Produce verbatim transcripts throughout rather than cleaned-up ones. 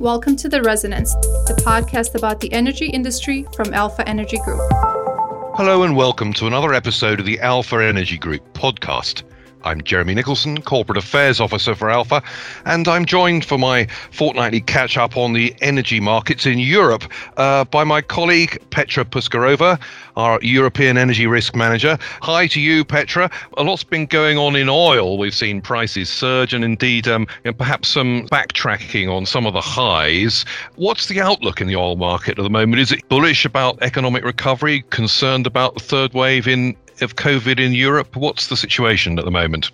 Welcome to The Resonance, the podcast about the energy industry from Alpha Energy Group. Hello and welcome to another episode of the Alpha Energy Group podcast. I'm Jeremy Nicholson, Corporate Affairs Officer for Alpha, and I'm joined for my fortnightly catch-up on the energy markets in Europe uh, by my colleague Petra Puskarova, our European Energy Risk Manager. Hi to you, Petra. A lot's been going on in oil. We've seen prices surge and indeed um, and perhaps some backtracking on some of the highs. What's the outlook in the oil market at the moment? Is it bullish about economic recovery, concerned about the third wave in of COVID in Europe? What's the situation at the moment?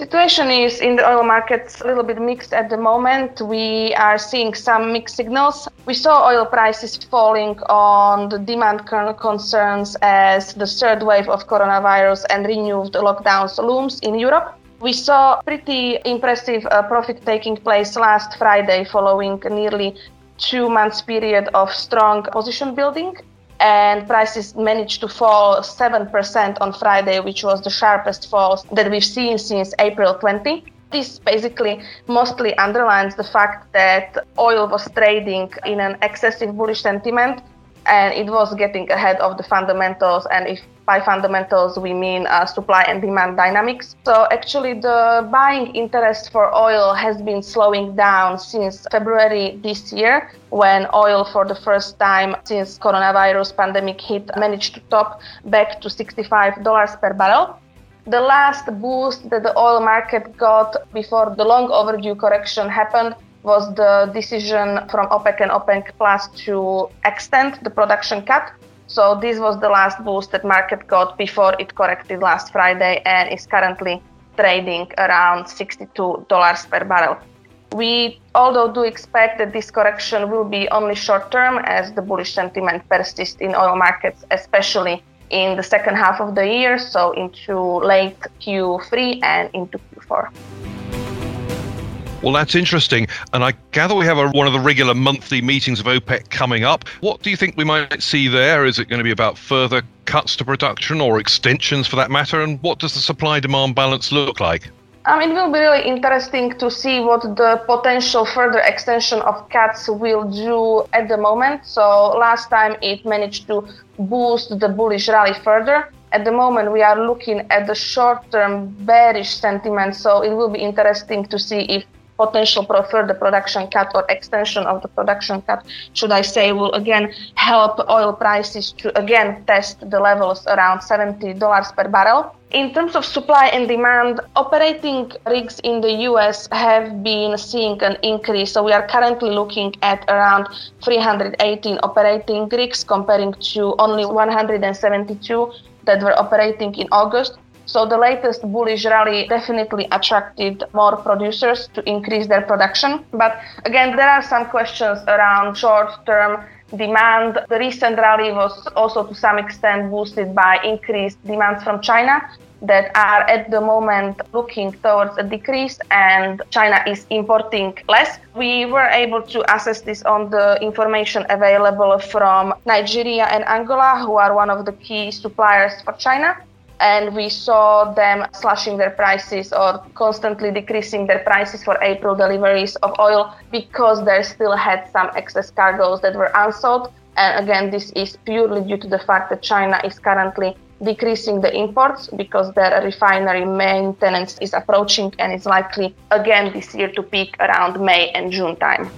Situation is in the oil markets a little bit mixed at the moment. We are seeing some mixed signals. We saw oil prices falling on the demand concerns as the third wave of coronavirus and renewed lockdowns looms in Europe. We saw pretty impressive uh, profit taking place last Friday following nearly two months period of strong position building. And prices managed to fall seven percent on Friday, which was the sharpest fall that we've seen since April twentieth. This basically mostly underlines the fact that oil was trading in an excessive bullish sentiment and it was getting ahead of the fundamentals. And if by fundamentals we mean uh, supply and demand dynamics. So actually the buying interest for oil has been slowing down since February this year, when oil for the first time since coronavirus pandemic hit managed to top back to sixty-five dollars per barrel. The last boost that the oil market got before the long overdue correction happened was the decision from OPEC and OPEC Plus to extend the production cut. So this was the last boost that market got before it corrected last Friday and is currently trading around sixty-two dollars per barrel. We although do expect that this correction will be only short term as the bullish sentiment persists in oil markets, especially in the second half of the year, so into late Q three and into Q four. Well, that's interesting. And I gather we have a, one of the regular monthly meetings of OPEC coming up. What do you think we might see there? Is it going to be about further cuts to production or extensions for that matter? And what does the supply-demand balance look like? Um, it will be really interesting to see what the potential further extension of cuts will do at the moment. So last time it managed to boost the bullish rally further. At the moment, we are looking at the short-term bearish sentiment. So it will be interesting to see if potential for further production cut or extension of the production cut, should I say, will again help oil prices to again test the levels around seventy dollars per barrel. In terms of supply and demand, operating rigs in the U S have been seeing an increase. So we are currently looking at around three hundred eighteen operating rigs comparing to only one hundred seventy-two that were operating in August. So the latest bullish rally definitely attracted more producers to increase their production. But again, there are some questions around short-term demand. The recent rally was also to some extent boosted by increased demands from China that are at the moment looking towards a decrease, and China is importing less. We were able to assess this on the information available from Nigeria and Angola, who are one of the key suppliers for China. And we saw them slashing their prices or constantly decreasing their prices for April deliveries of oil because they still had some excess cargoes that were unsold. And again, this is purely due to the fact that China is currently decreasing the imports because their refinery maintenance is approaching and is likely again this year to peak around May and June time.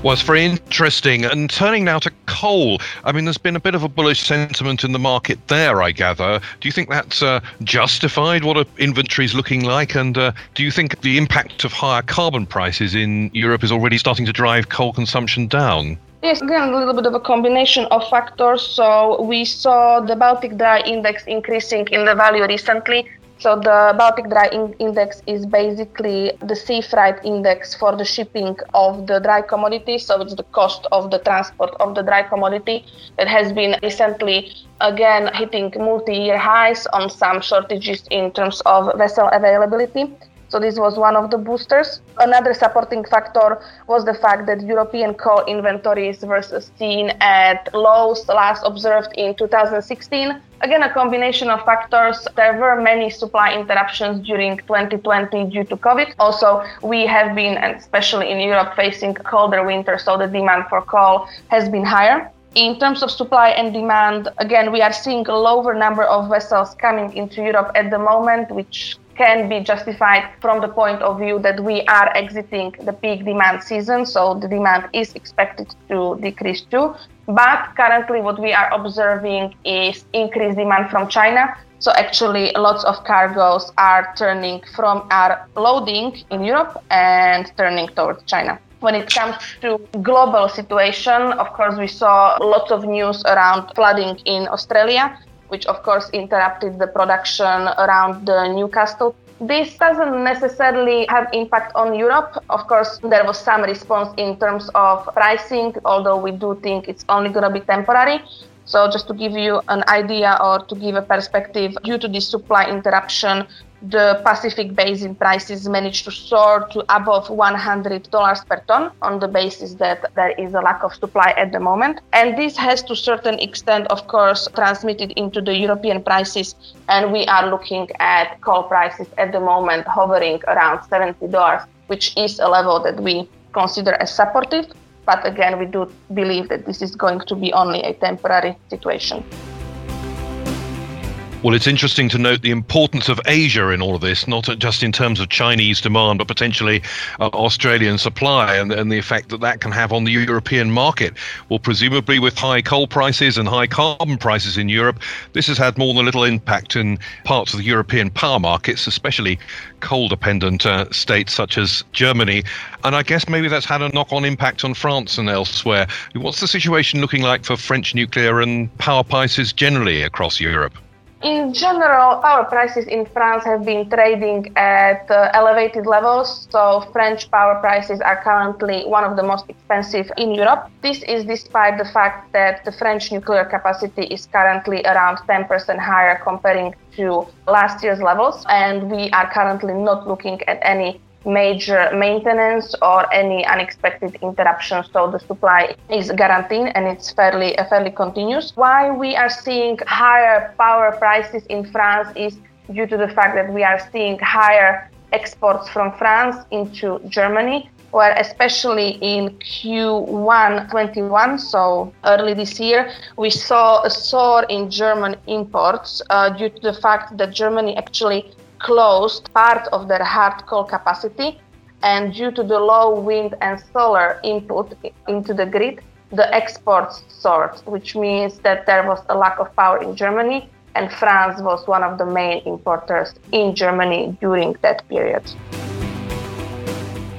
Well, it's very interesting. And turning now to coal, I mean, there's been a bit of a bullish sentiment in the market there, I gather. Do you think that's uh, justified? What are inventories looking like? And uh, do you think the impact of higher carbon prices in Europe is already starting to drive coal consumption down? Yes, again, a little bit of a combination of factors. So we saw the Baltic Dry Index increasing in the value recently. So the Baltic Dry Index is basically the sea freight index for the shipping of the dry commodity. So it's the cost of the transport of the dry commodity that has been recently, again, hitting multi-year highs on some shortages in terms of vessel availability. So this was one of the boosters. Another supporting factor was the fact that European coal inventories were seen at lows last observed in two thousand sixteen. Again, a combination of factors. There were many supply interruptions during twenty twenty due to COVID. Also, we have been, especially in Europe, facing colder winter, so the demand for coal has been higher. In terms of supply and demand, again, we are seeing a lower number of vessels coming into Europe at the moment, which can be justified from the point of view that we are exiting the peak demand season, so the demand is expected to decrease too. But currently what we are observing is increased demand from China. So actually lots of cargoes are turning from are loading in Europe and turning towards China. When it comes to global situation, of course, we saw lots of news around flooding in Australia, which of course interrupted the production around the Newcastle. This doesn't necessarily have impact on Europe. Of course, there was some response in terms of pricing, although we do think it's only going to be temporary. So just to give you an idea or to give a perspective, due to this supply interruption, the Pacific Basin prices managed to soar to above one hundred dollars per ton on the basis that there is a lack of supply at the moment. And this has to a certain extent, of course, transmitted into the European prices. And we are looking at coal prices at the moment hovering around seventy dollars, which is a level that we consider as supportive. But again, we do believe that this is going to be only a temporary situation. Well, it's interesting to note the importance of Asia in all of this, not just in terms of Chinese demand, but potentially uh, Australian supply and, and the effect that that can have on the European market. Well, presumably with high coal prices and high carbon prices in Europe, this has had more than little impact in parts of the European power markets, especially coal-dependent uh, states such as Germany. And I guess maybe that's had a knock-on impact on France and elsewhere. What's the situation looking like for French nuclear and power prices generally across Europe? In general, power prices in France have been trading at uh, elevated levels, so French power prices are currently one of the most expensive in Europe. This is despite the fact that the French nuclear capacity is currently around ten percent higher comparing to last year's levels, and we are currently not looking at any major maintenance or any unexpected interruptions, so the supply is guaranteed and it's fairly fairly continuous. Why we are seeing higher power prices in France is due to the fact that we are seeing higher exports from France into Germany, where especially in Q one twenty-one, so early this year, we saw a soar in German imports uh, due to the fact that Germany actually closed part of their hard coal capacity, and due to the low wind and solar input into the grid, the exports soared, which means that there was a lack of power in Germany, and France was one of the main importers in Germany during that period.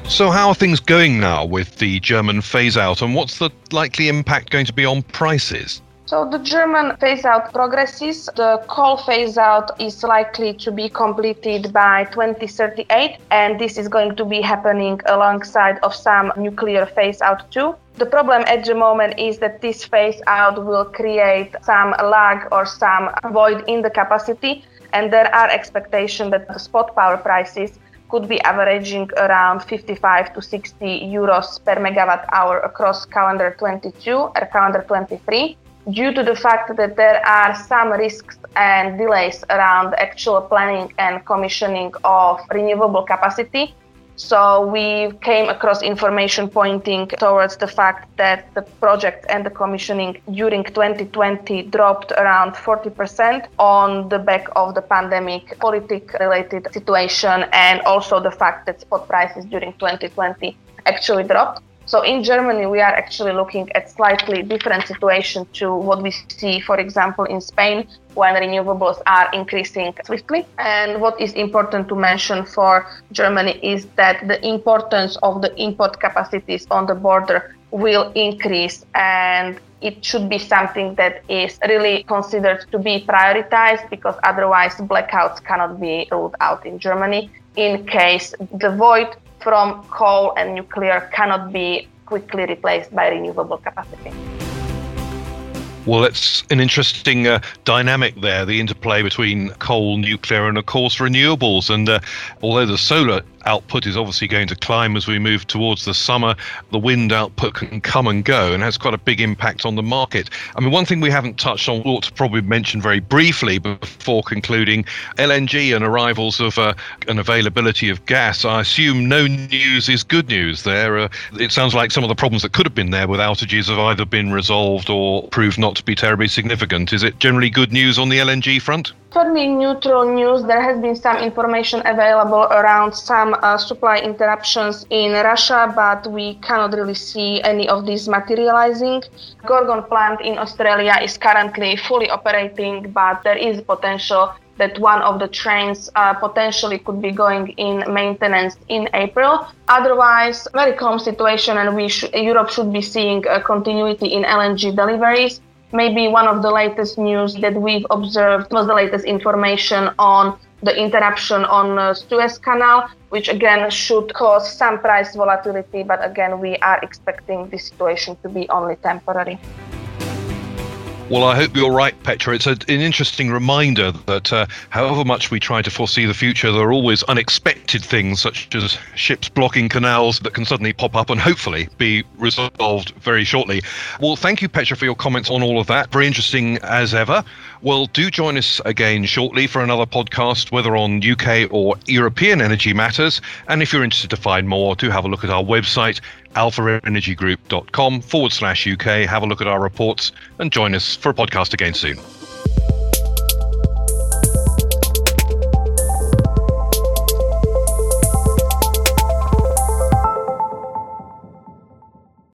So how are things going now with the German phase-out, and what's the likely impact going to be on prices? So the German phase-out progresses. The coal phase-out is likely to be completed by twenty thirty-eight, and this is going to be happening alongside of some nuclear phase-out too. The problem at the moment is that this phase-out will create some lag or some void in the capacity, and there are expectations that the spot power prices could be averaging around fifty-five to sixty euros per megawatt hour across calendar twenty-two or calendar twenty-three. Due to the fact that there are some risks and delays around actual planning and commissioning of renewable capacity. So we came across information pointing towards the fact that the project and the commissioning during twenty twenty dropped around forty percent on the back of the pandemic, politic-related situation, and also the fact that spot prices during twenty twenty actually dropped. So in Germany, we are actually looking at slightly different situation to what we see, for example, in Spain, when renewables are increasing swiftly. And what is important to mention for Germany is that the importance of the import capacities on the border will increase, and it should be something that is really considered to be prioritized, because otherwise blackouts cannot be ruled out in Germany in case the void from coal and nuclear cannot be quickly replaced by renewable capacity. Well, it's an interesting uh, dynamic there, the interplay between coal, nuclear, and of course renewables. And uh, although the solar output is obviously going to climb as we move towards the summer, the wind output can come and go and has quite a big impact on the market. I mean, one thing we haven't touched on, ought to probably mention very briefly before concluding, L N G and arrivals of uh, an availability of gas. I assume no news is good news there. Uh, it sounds like some of the problems that could have been there with outages have either been resolved or proved not to be terribly significant. Is it generally good news on the L N G front? Certainly neutral news. There has been some information available around some uh, supply interruptions in Russia, but we cannot really see any of these materializing. Gorgon plant in Australia is currently fully operating, but there is potential that one of the trains uh, potentially could be going in maintenance in April. Otherwise, very calm situation, and we sh- Europe should be seeing a continuity in L N G deliveries. Maybe one of the latest news that we've observed was the latest information on the interruption on uh, Suez Canal, which again should cause some price volatility, but again we are expecting this situation to be only temporary. Well, I hope you're right, Petra. It's a, an interesting reminder that uh, however much we try to foresee the future, there are always unexpected things such as ships blocking canals that can suddenly pop up and hopefully be resolved very shortly. Well, thank you, Petra, for your comments on all of that. Very interesting as ever. Well, do join us again shortly for another podcast, whether on U K or European energy matters. And if you're interested to find more, do have a look at our website, alpha energy group dot com forward slash U K. Have a look at our reports and join us for a podcast again soon.